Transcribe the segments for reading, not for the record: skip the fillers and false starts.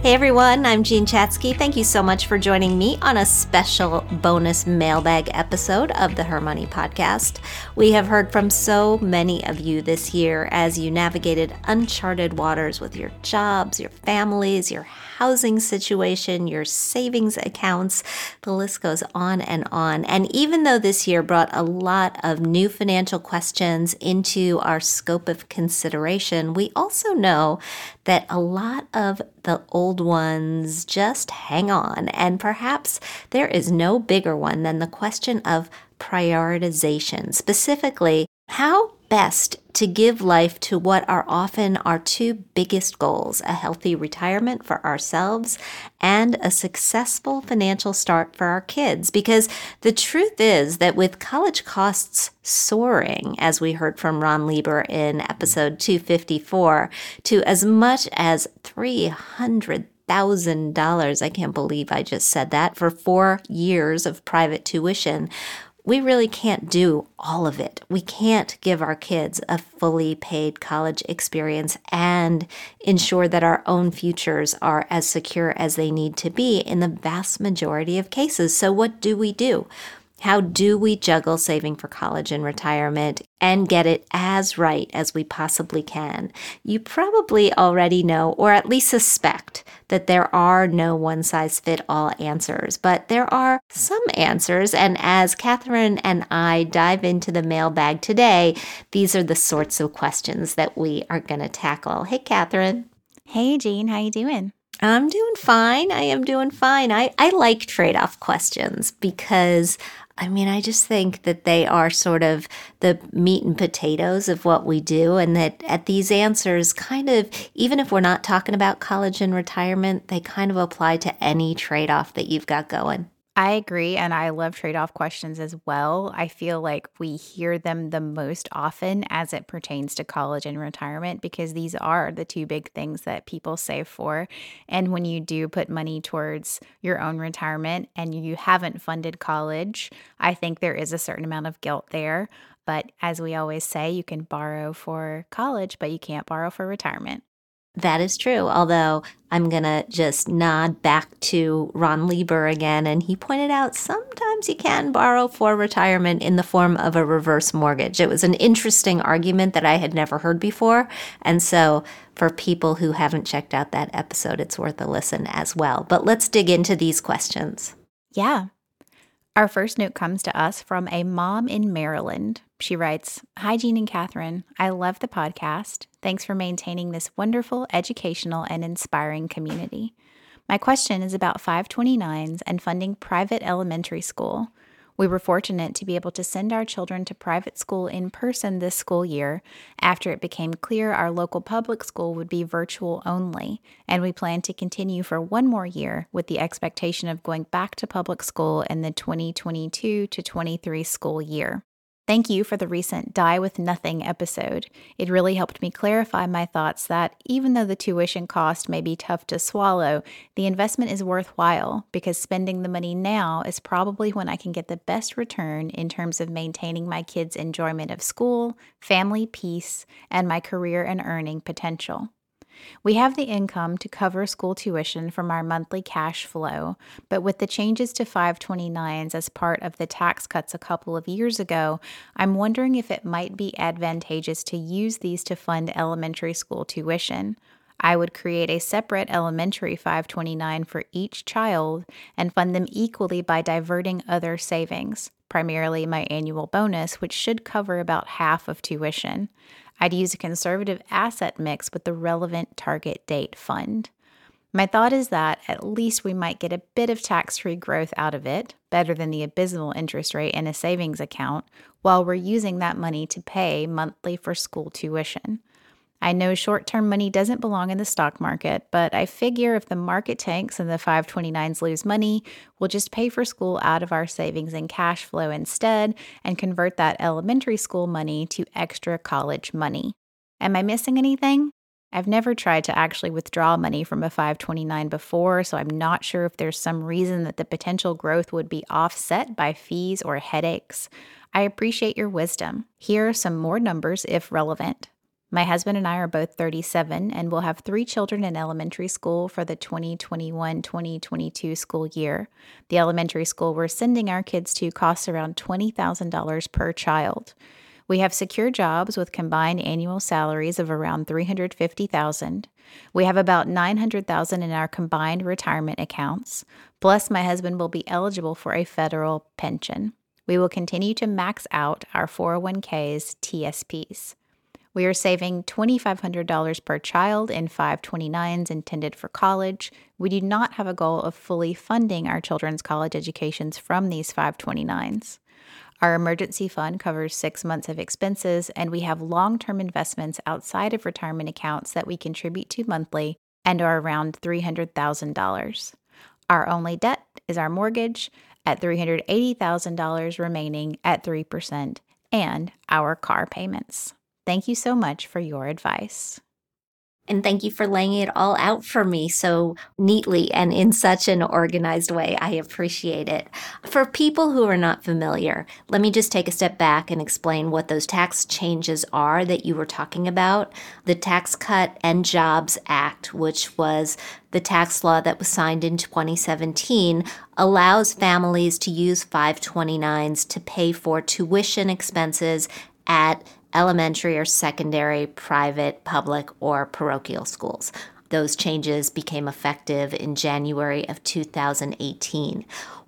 Hey everyone, I'm Jean Chatzky. Thank you so much for joining me on a special bonus mailbag episode of the Her Money Podcast. We have heard from so many of you this year as you navigated uncharted waters with your jobs, your families, your housing situation, your savings accounts. The list goes on. And even though this year brought a lot of new financial questions into our scope of consideration, we also know that a lot of the old ones just hang on, and perhaps there is no bigger one than the question of prioritization, specifically how best to give life to what are often our two biggest goals, a healthy retirement for ourselves and a successful financial start for our kids. Because the truth is that with college costs soaring, as we heard from Ron Lieber in episode 254, to as much as $300,000, I can't believe I just said that, for 4 years of private tuition, we really can't do all of it. We can't give our kids a fully paid college experience and ensure that our own futures are as secure as they need to be in the vast majority of cases. So what do we do? How do we juggle saving for college and retirement and get it as right as we possibly can? You probably already know, or at least suspect, that there are no one-size-fit-all answers, but there are some answers, and as Catherine and I dive into the mailbag today, these are the sorts of questions that we are going to tackle. Hey, Catherine. Hey, Jean. How you doing? I'm doing fine. I like trade-off questions because I just think that they are sort of the meat and potatoes of what we do, and that at these answers, kind of, even if we're not talking about college and retirement, they kind of apply to any trade-off that you've got going. I agree, and I love trade-off questions as well. I feel like we hear them the most often as it pertains to college and retirement, because these are the two big things that people save for. And when you do put money towards your own retirement and you haven't funded college, I think there is a certain amount of guilt there. But as we always say, you can borrow for college, but you can't borrow for retirement. That is true, although I'm going to just nod back to Ron Lieber again, and he pointed out sometimes you can borrow for retirement in the form of a reverse mortgage. It was an interesting argument that I had never heard before, and so for people who haven't checked out that episode, it's worth a listen as well. But let's dig into these questions. Yeah. Our first note comes to us from a mom in Maryland. She writes, "Hi, Jean and Catherine. I love the podcast. Thanks for maintaining this wonderful, educational, and inspiring community. My question is about 529s and funding private elementary school. We were fortunate to be able to send our children to private school in person this school year after it became clear our local public school would be virtual only, and we plan to continue for one more year with the expectation of going back to public school in the 2022 to 23 school year. Thank you for the recent Die With Nothing episode. It really helped me clarify my thoughts that even though the tuition cost may be tough to swallow, the investment is worthwhile because spending the money now is probably when I can get the best return in terms of maintaining my kids' enjoyment of school, family peace, and my career and earning potential. We have the income to cover school tuition from our monthly cash flow, but with the changes to 529s as part of the tax cuts a couple of years ago, I'm wondering if it might be advantageous to use these to fund elementary school tuition. I would create a separate elementary 529 for each child and fund them equally by diverting other savings, primarily my annual bonus, which should cover about half of tuition. I'd use a conservative asset mix with the relevant target date fund. My thought is that at least we might get a bit of tax-free growth out of it, better than the abysmal interest rate in a savings account, while we're using that money to pay monthly for school tuition. I know short-term money doesn't belong in the stock market, but I figure if the market tanks and the 529s lose money, we'll just pay for school out of our savings and cash flow instead and convert that elementary school money to extra college money. Am I missing anything? I've never tried to actually withdraw money from a 529 before, so I'm not sure if there's some reason that the potential growth would be offset by fees or headaches. I appreciate your wisdom. Here are some more numbers if relevant. My husband and I are both 37 and will have 3 children in elementary school for the 2021-2022 school year. The elementary school we're sending our kids to costs around $20,000 per child. We have secure jobs with combined annual salaries of around $350,000. We have about $900,000 in our combined retirement accounts. Plus, my husband will be eligible for a federal pension. We will continue to max out our 401(k)s, TSPs. We are saving $2,500 per child in 529s intended for college. We do not have a goal of fully funding our children's college educations from these 529s. Our emergency fund covers 6 months of expenses, and we have long-term investments outside of retirement accounts that we contribute to monthly and are around $300,000. Our only debt is our mortgage at $380,000 remaining at 3% and our car payments. Thank you so much for your advice. And thank you for laying it all out for me so neatly and in such an organized way. I appreciate it. For people who are not familiar, let me just take a step back and explain what those tax changes are that you were talking about. The Tax Cut and Jobs Act, which was the tax law that was signed in 2017, allows families to use 529s to pay for tuition expenses at elementary or secondary, private, public, or parochial schools. Those changes became effective in January of 2018.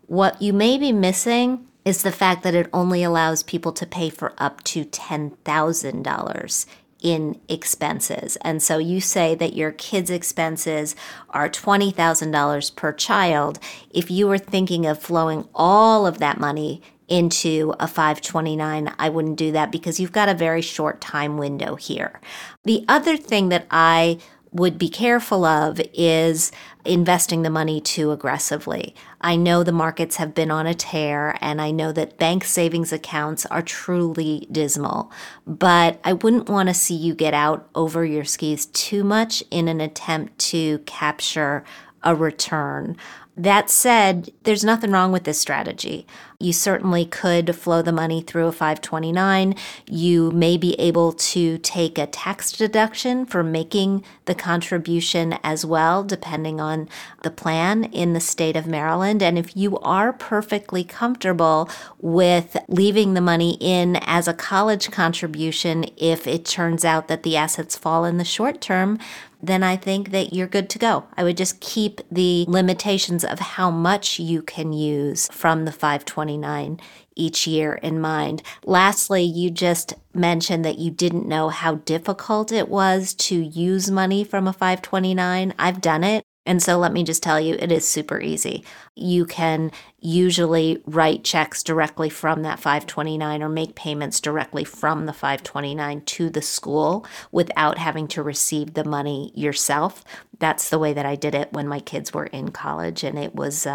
What you may be missing is the fact that it only allows people to pay for up to $10,000 in expenses. And so you say that your kids' expenses are $20,000 per child. If you were thinking of flowing all of that money into a 529, I wouldn't do that because you've got a very short time window here. The other thing that I would be careful of is investing the money too aggressively. I know the markets have been on a tear, and I know that bank savings accounts are truly dismal, but I wouldn't want to see you get out over your skis too much in an attempt to capture a return. That said, there's nothing wrong with this strategy. You certainly could flow the money through a 529. You may be able to take a tax deduction for making the contribution as well, depending on the plan in the state of Maryland. And if you are perfectly comfortable with leaving the money in as a college contribution, if it turns out that the assets fall in the short term, then I think that you're good to go. I would just keep the limitations of how much you can use from the 529 each year in mind. Lastly, you just mentioned that you didn't know how difficult it was to use money from a 529. I've done it. And so let me just tell you, it is super easy. You can usually write checks directly from that 529 or make payments directly from the 529 to the school without having to receive the money yourself. That's the way that I did it when my kids were in college, and it was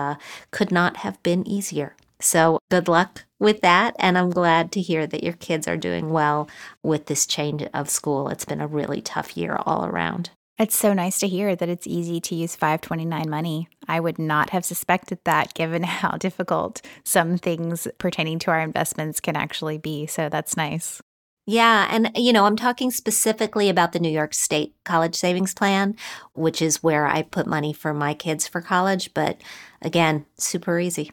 could not have been easier. So good luck with that, and I'm glad to hear that your kids are doing well with this change of school. It's been a really tough year all around. It's so nice to hear that it's easy to use 529 money. I would not have suspected that given how difficult some things pertaining to our investments can actually be. So that's nice. Yeah. And, you know, I'm talking specifically about the New York State College Savings Plan, which is where I put money for my kids for college. But again, super easy.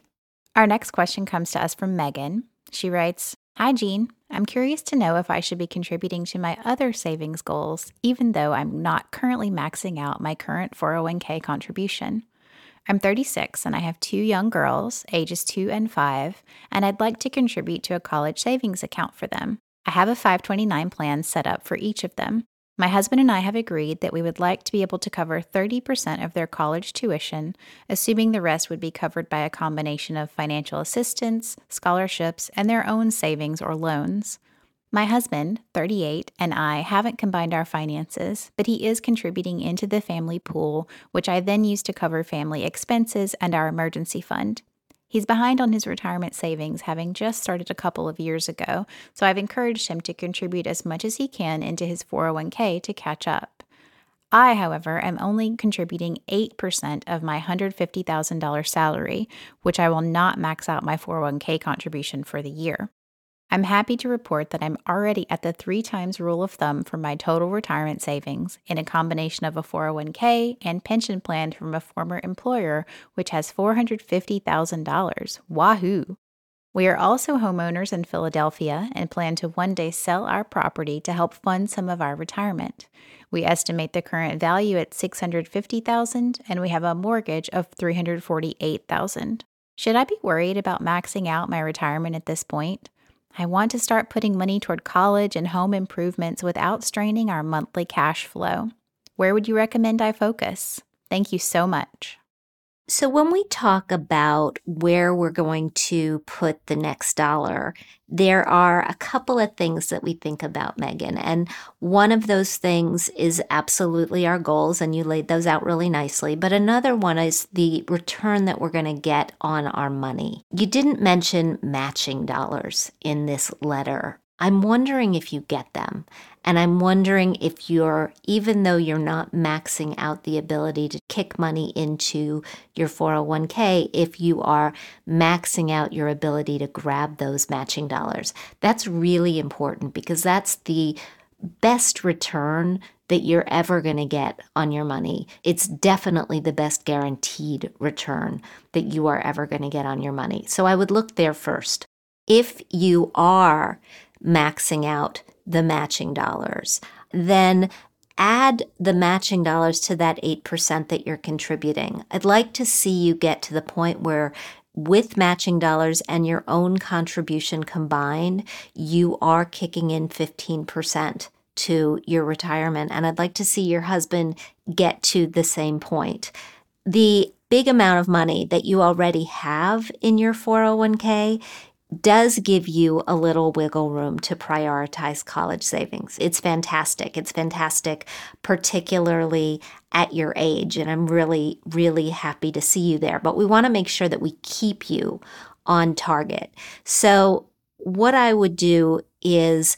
Our next question comes to us from Megan. She writes, "Hi, Jean. I'm curious to know if I should be contributing to my other savings goals, even though I'm not currently maxing out my current 401(k) contribution. I'm 36 and I have two young girls, ages 2 and 5, and I'd like to contribute to a college savings account for them. I have a 529 plan set up for each of them. My husband and I have agreed that we would like to be able to cover 30% of their college tuition, assuming the rest would be covered by a combination of financial assistance, scholarships, and their own savings or loans. My husband, 38, and I haven't combined our finances, but he is contributing into the family pool, which I then use to cover family expenses and our emergency fund. He's behind on his retirement savings, having just started a couple of years ago, so I've encouraged him to contribute as much as he can into his 401(k) to catch up. I, however, am only contributing 8% of my $150,000 salary, which I will not max out my 401(k) contribution for the year. I'm happy to report that I'm already at the 3 times rule of thumb for my total retirement savings in a combination of a 401(k) and pension plan from a former employer, which has $450,000. Wahoo! We are also homeowners in Philadelphia and plan to one day sell our property to help fund some of our retirement. We estimate the current value at $650,000, and we have a mortgage of $348,000. Should I be worried about maxing out my retirement at this point? I want to start putting money toward college and home improvements without straining our monthly cash flow. Where would you recommend I focus? Thank you so much." So when we talk about where we're going to put the next dollar, there are a couple of things that we think about, Megan. And one of those things is absolutely our goals, and you laid those out really nicely. But another one is the return that we're going to get on our money. You didn't mention matching dollars in this letter. I'm wondering if you get them. And I'm wondering if you're, even though you're not maxing out the ability to kick money into your 401(k), if you are maxing out your ability to grab those matching dollars. That's really important because that's the best return that you're ever going to get on your money. It's definitely the best guaranteed return that you are ever going to get on your money. So I would look there first. If you are maxing out the matching dollars, then add the matching dollars to that 8% that you're contributing. I'd like to see you get to the point where with matching dollars and your own contribution combined, you are kicking in 15% to your retirement. And I'd like to see your husband get to the same point. The big amount of money that you already have in your 401(k) does give you a little wiggle room to prioritize college savings. It's fantastic. It's fantastic, particularly at your age. And I'm really, really happy to see you there. But we want to make sure that we keep you on target. So what I would do is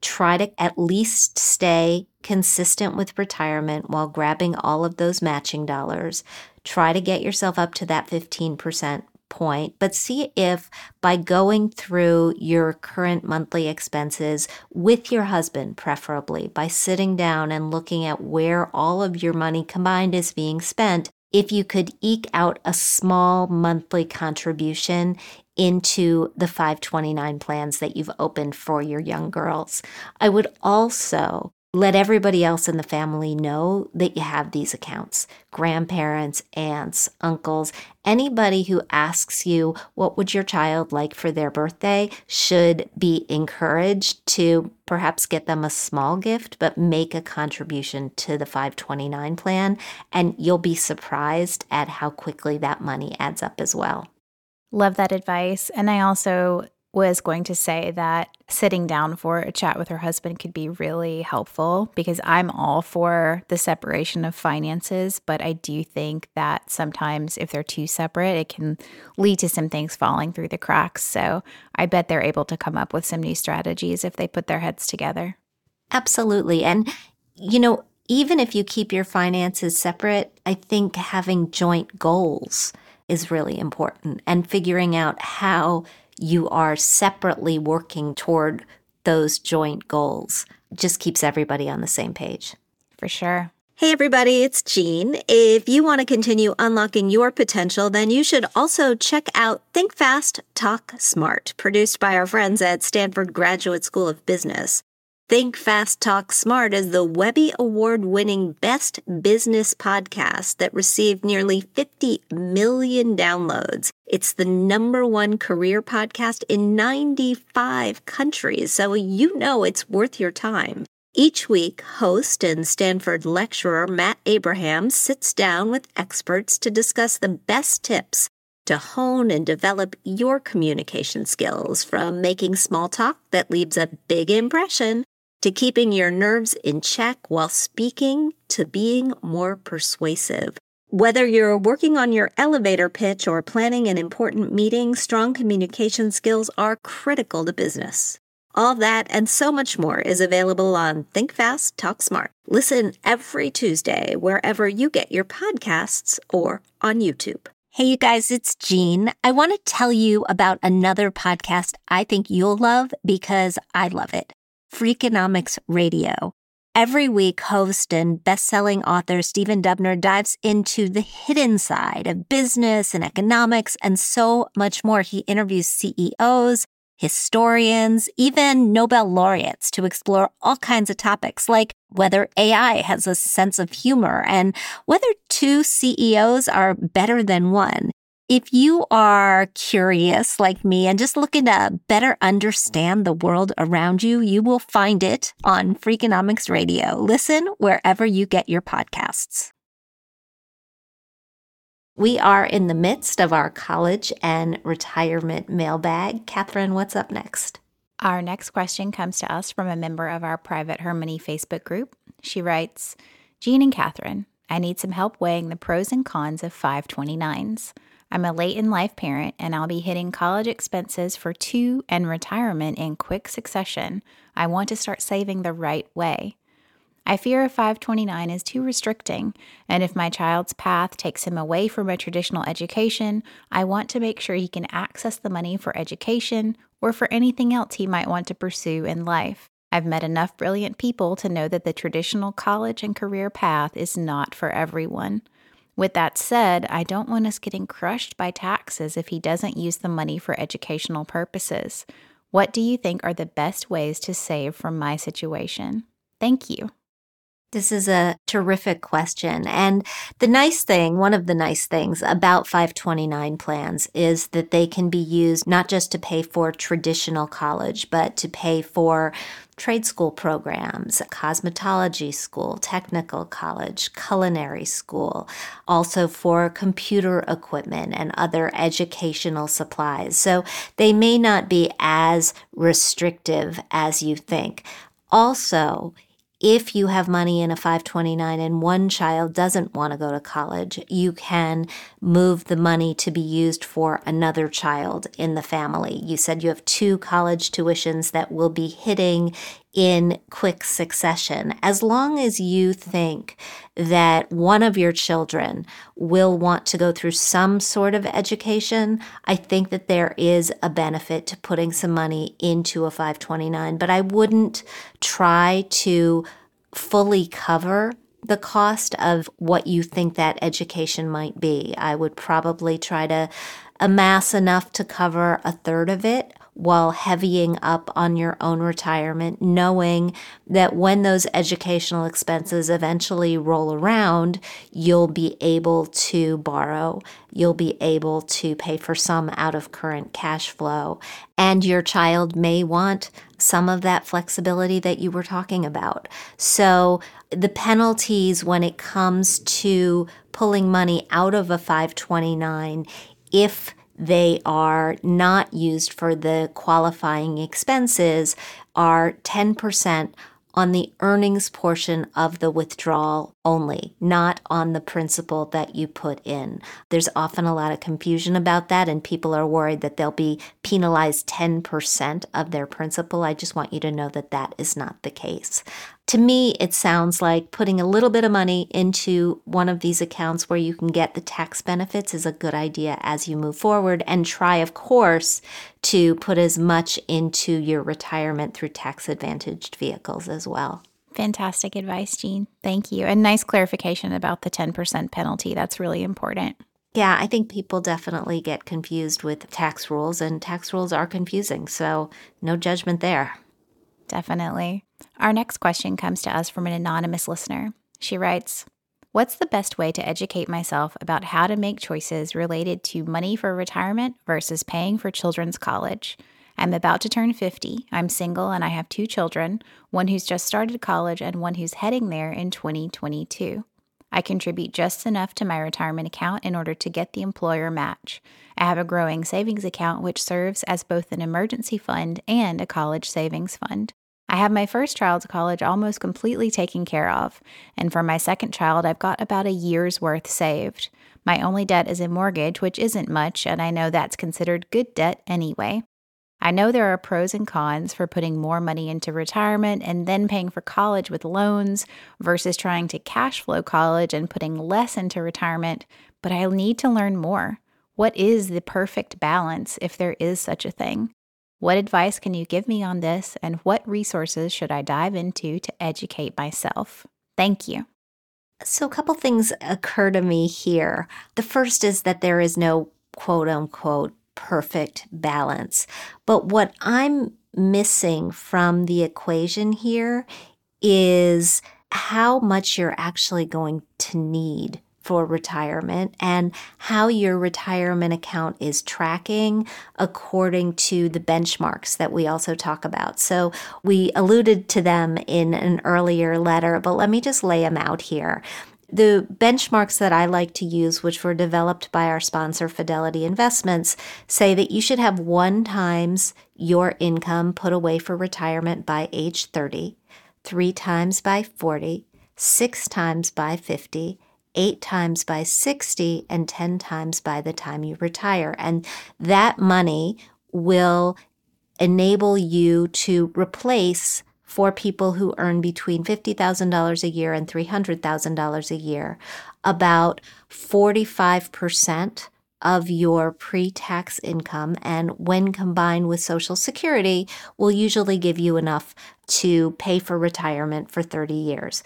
try to at least stay consistent with retirement while grabbing all of those matching dollars. Try to get yourself up to that 15% point, but see if by going through your current monthly expenses with your husband, preferably by sitting down and looking at where all of your money combined is being spent, if you could eke out a small monthly contribution into the 529 plans that you've opened for your young girls. I would also Let everybody else in the family know that you have these accounts. Grandparents, aunts, uncles, anybody who asks you, what would your child like for their birthday, should be encouraged to perhaps get them a small gift, but make a contribution to the 529 plan. And you'll be surprised at how quickly that money adds up as well. Love that advice. And I also was going to say that sitting down for a chat with her husband could be really helpful, because I'm all for the separation of finances, but I do think that sometimes if they're too separate, it can lead to some things falling through the cracks. So I bet they're able to come up with some new strategies if they put their heads together. Absolutely. And, you know, even if you keep your finances separate, I think having joint goals is really important, and figuring out how you are separately working toward those joint goals just keeps everybody on the same page. For sure. Hey everybody, it's Jean. If you want to continue unlocking your potential, then you should also check out Think Fast, Talk Smart, produced by our friends at Stanford Graduate School of Business. Think Fast, Talk Smart is the Webby Award-winning Best Business Podcast that received nearly 50 million downloads. It's the #1 career podcast in 95 countries, so you know it's worth your time. Each week, host and Stanford lecturer Matt Abrahams sits down with experts to discuss the best tips to hone and develop your communication skills, from making small talk that leaves a big impression to keeping your nerves in check while speaking, to being more persuasive. Whether you're working on your elevator pitch or planning an important meeting, strong communication skills are critical to business. All that and so much more is available on Think Fast, Talk Smart. Listen every Tuesday wherever you get your podcasts or on YouTube. Hey, you guys, it's Jean. I want to tell you about another podcast I think you'll love because I love it. Freakonomics Radio. Every week, host and best-selling author Stephen Dubner dives into the hidden side of business and economics and so much more. He interviews CEOs, historians, even Nobel laureates to explore all kinds of topics, like whether AI has a sense of humor and whether two CEOs are better than one. If you are curious like me and just looking to better understand the world around you, you will find it on Freakonomics Radio. Listen wherever you get your podcasts. We are in the midst of our college and retirement mailbag. Catherine, what's up next? Our next question comes to us from a member of our private Her Money Facebook group. She writes, Jean and Catherine, I need some help weighing the pros and cons of 529s. I'm a late-in-life parent, and I'll be hitting college expenses for two and retirement in quick succession. I want to start saving the right way. I fear a 529 is too restricting, and if my child's path takes him away from a traditional education, I want to make sure he can access the money for education or for anything else he might want to pursue in life. I've met enough brilliant people to know that the traditional college and career path is not for everyone. With that said, I don't want us getting crushed by taxes if he doesn't use the money for educational purposes. What do you think are the best ways to save from my situation? Thank you. This is a terrific question. And the nice thing, one of the nice things about 529 plans is that they can be used not just to pay for traditional college, but to pay for trade school programs, cosmetology school, technical college, culinary school, also for computer equipment and other educational supplies. So they may not be as restrictive as you think. Also, if you have money in a 529 and one child doesn't want to go to college, you can move the money to be used for another child in the family. You said you have two college tuitions that will be hitting in quick succession. As long as you think that one of your children will want to go through some sort of education, I think that there is a benefit to putting some money into a 529, but I wouldn't try to fully cover the cost of what you think that education might be. I would probably try to amass enough to cover a third of it, while heavying up on your own retirement, knowing that when those educational expenses eventually roll around, you'll be able to borrow, you'll be able to pay for some out of current cash flow, and your child may want some of that flexibility that you were talking about. So the penalties when it comes to pulling money out of a 529, if they are not used for the qualifying expenses, are 10% on the earnings portion of the withdrawal only, not on the principal that you put in. There's often a lot of confusion about that, and people are worried that they'll be penalized 10% of their principal. I just want you to know that that is not the case. To me, it sounds like putting a little bit of money into one of these accounts where you can get the tax benefits is a good idea as you move forward, and try, of course, to put as much into your retirement through tax-advantaged vehicles as well. Fantastic advice, Jean. Thank you. And nice clarification about the 10% penalty. That's really important. Yeah, I think people definitely get confused with tax rules, and tax rules are confusing, so no judgment there. Definitely. Our next question comes to us from an anonymous listener. She writes, "What's the best way to educate myself about how to make choices related to money for retirement versus paying for children's college? I'm about to turn 50. I'm single and I have 2 children, one who's just started college and one who's heading there in 2022. I contribute just enough to my retirement account in order to get the employer match. I have a growing savings account which serves as both an emergency fund and a college savings fund. I have my first child's college almost completely taken care of, and for my second child, I've got about a year's worth saved. My only debt is a mortgage, which isn't much, and I know that's considered good debt anyway. I know there are pros and cons for putting more money into retirement and then paying for college with loans versus trying to cash flow college and putting less into retirement, but I need to learn more. What is the perfect balance if there is such a thing? What advice can you give me on this, and what resources should I dive into to educate myself? Thank you." So a couple things occur to me here. The first is that there is no quote-unquote perfect balance. But what I'm missing from the equation here is how much you're actually going to need for retirement, and how your retirement account is tracking according to the benchmarks that we also talk about. So we alluded to them in an earlier letter, but let me just lay them out here. The benchmarks that I like to use, which were developed by our sponsor, Fidelity Investments, say that you should have 1 times your income put away for retirement by age 30, 3 times by 40, 6 times by 50, 8 times by 60, and 10 times by the time you retire. And that money will enable you to replace, for people who earn between $50,000 a year and $300,000 a year, about 45% of your pre-tax income, and when combined with Social Security, will usually give you enough to pay for retirement for 30 years.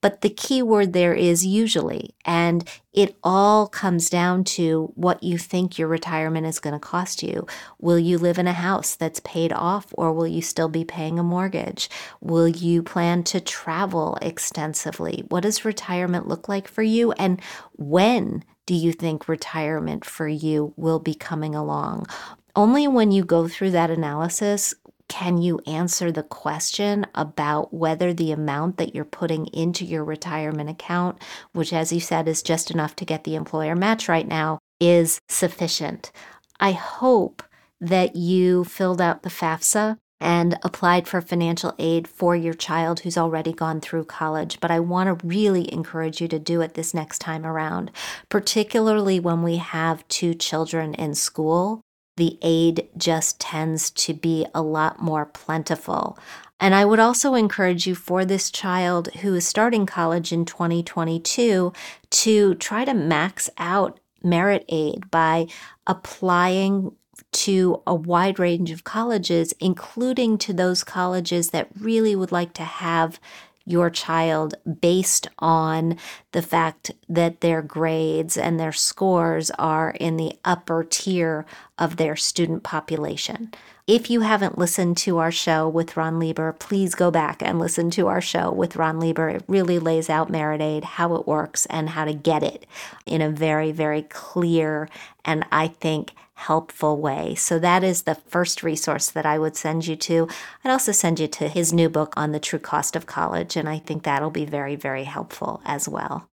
But the key word there is usually, and it all comes down to what you think your retirement is going to cost you. Will you live in a house that's paid off, or will you still be paying a mortgage? Will you plan to travel extensively? What does retirement look like for you, and when do you think retirement for you will be coming along? Only when you go through that analysis can you answer the question about whether the amount that you're putting into your retirement account, which, as you said, is just enough to get the employer match right now, is sufficient. I hope that you filled out the FAFSA and applied for financial aid for your child who's already gone through college, but I want to really encourage you to do it this next time around, particularly when we have 2 children in school. The aid just tends to be a lot more plentiful. And I would also encourage you, for this child who is starting college in 2022, to try to max out merit aid by applying to a wide range of colleges, including to those colleges that really would like to have your child based on the fact that their grades and their scores are in the upper tier of their student population. If you haven't listened to our show with Ron Lieber, please go back and listen to our show with Ron Lieber. It really lays out Merit Aid, how it works, and how to get it in a very, very clear and, I think, helpful way. So that is the first resource that I would send you to. I'd also send you to his new book on the true cost of college, and I think that'll be very, very helpful as well.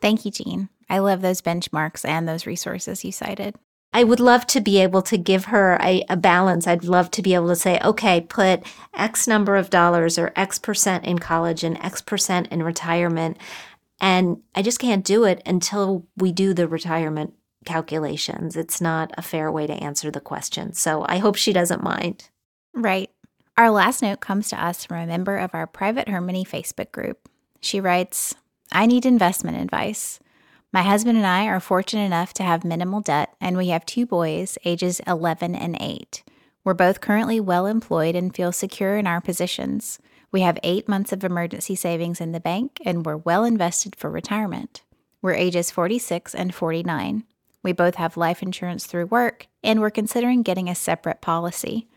Thank you, Jean. I love those benchmarks and those resources you cited. I would love to be able to give her a balance. I'd love to be able to say, okay, put X number of dollars or X percent in college and X percent in retirement. And I just can't do it until we do the retirement calculations. It's not a fair way to answer the question. So I hope she doesn't mind. Right. Our last note comes to us from a member of our private Her Money Facebook group. She writes, I need investment advice. My husband and I are fortunate enough to have minimal debt, and we have two boys, ages 11 and 8. We're both currently well employed and feel secure in our positions. We have 8 months of emergency savings in the bank, and we're well invested for retirement. We're ages 46 and 49. We both have life insurance through work, and we're considering getting a separate policy.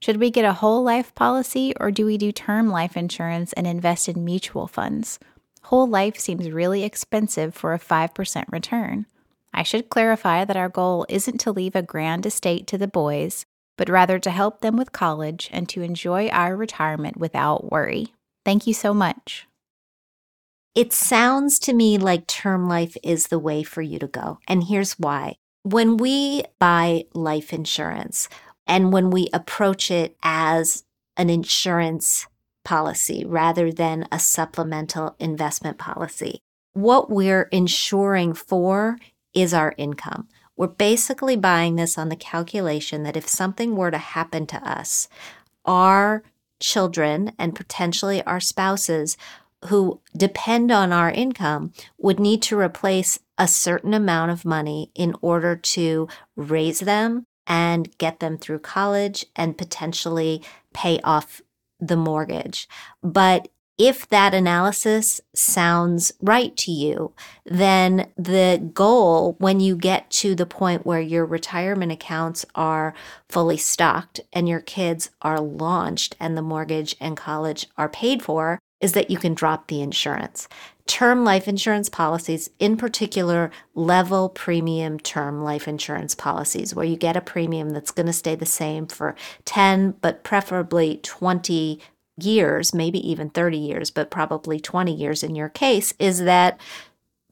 Should we get a whole life policy, or do we do term life insurance and invest in mutual funds? Whole life seems really expensive for a 5% return. I should clarify that our goal isn't to leave a grand estate to the boys, but rather to help them with college and to enjoy our retirement without worry. Thank you so much. It sounds to me like term life is the way for you to go, and here's why. When we buy life insurance and when we approach it as an insurance policy rather than a supplemental investment policy, what we're insuring for is our income. We're basically buying this on the calculation that if something were to happen to us, our children and potentially our spouses who depend on our income would need to replace a certain amount of money in order to raise them and get them through college and potentially pay off the mortgage. But if that analysis sounds right to you, then the goal when you get to the point where your retirement accounts are fully stocked and your kids are launched and the mortgage and college are paid for is that you can drop the insurance. Term life insurance policies, in particular, level premium term life insurance policies, where you get a premium that's going to stay the same for 10, but preferably 20 years, maybe even 30 years, but probably 20 years in your case, is that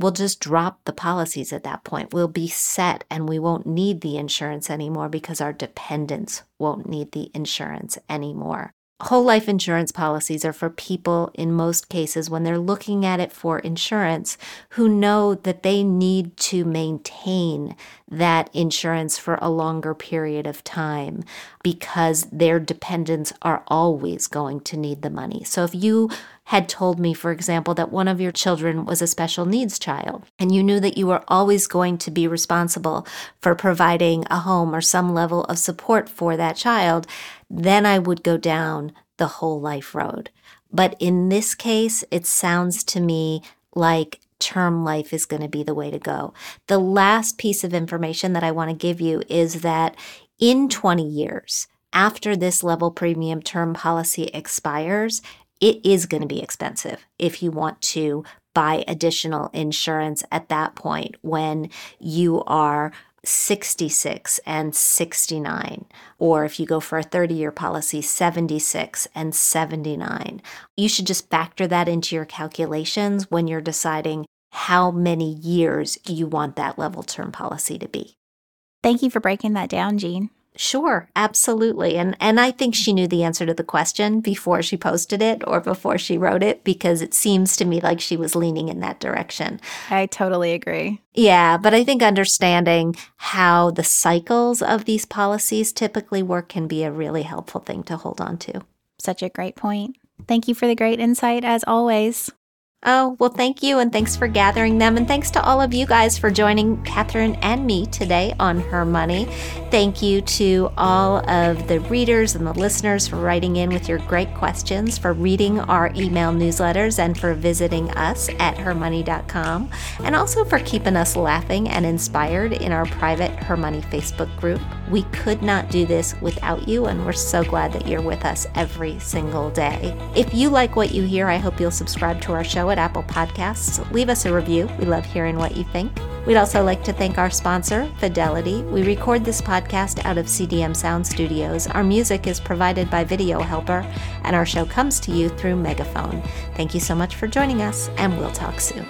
we'll just drop the policies at that point. We'll be set and we won't need the insurance anymore because our dependents won't need the insurance anymore. Whole life insurance policies are for people in most cases when they're looking at it for insurance who know that they need to maintain that insurance for a longer period of time because their dependents are always going to need the money. So if you had told me, for example, that one of your children was a special needs child, and you knew that you were always going to be responsible for providing a home or some level of support for that child, then I would go down the whole life road. But in this case, it sounds to me like term life is going to be the way to go. The last piece of information that I want to give you is that in 20 years, after this level premium term policy expires, it is going to be expensive if you want to buy additional insurance at that point when you are 66 and 69, or if you go for a 30-year policy, 76 and 79. You should just factor that into your calculations when you're deciding how many years you want that level term policy to be. Thank you for breaking that down, Jean. Sure, absolutely. And I think she knew the answer to the question before she posted it or before she wrote it, because it seems to me like she was leaning in that direction. I totally agree. Yeah, but I think understanding how the cycles of these policies typically work can be a really helpful thing to hold on to. Such a great point. Thank you for the great insight as always. Oh, well, thank you, and thanks for gathering them. And thanks to all of you guys for joining Catherine and me today on Her Money. Thank you to all of the readers and the listeners for writing in with your great questions, for reading our email newsletters, and for visiting us at hermoney.com, and also for keeping us laughing and inspired in our private Her Money Facebook group. We could not do this without you, and we're so glad that you're with us every single day. If you like what you hear, I hope you'll subscribe to our show at Apple Podcasts. Leave us a review. We love hearing what you think. We'd also like to thank our sponsor, Fidelity. We record this podcast out of CDM Sound Studios. Our music is provided by Video Helper, and our show comes to you through Megaphone. Thank you so much for joining us, and we'll talk soon.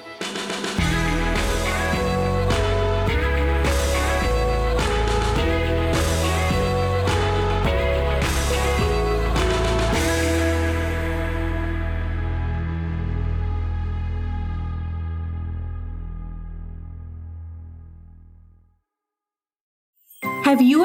Have you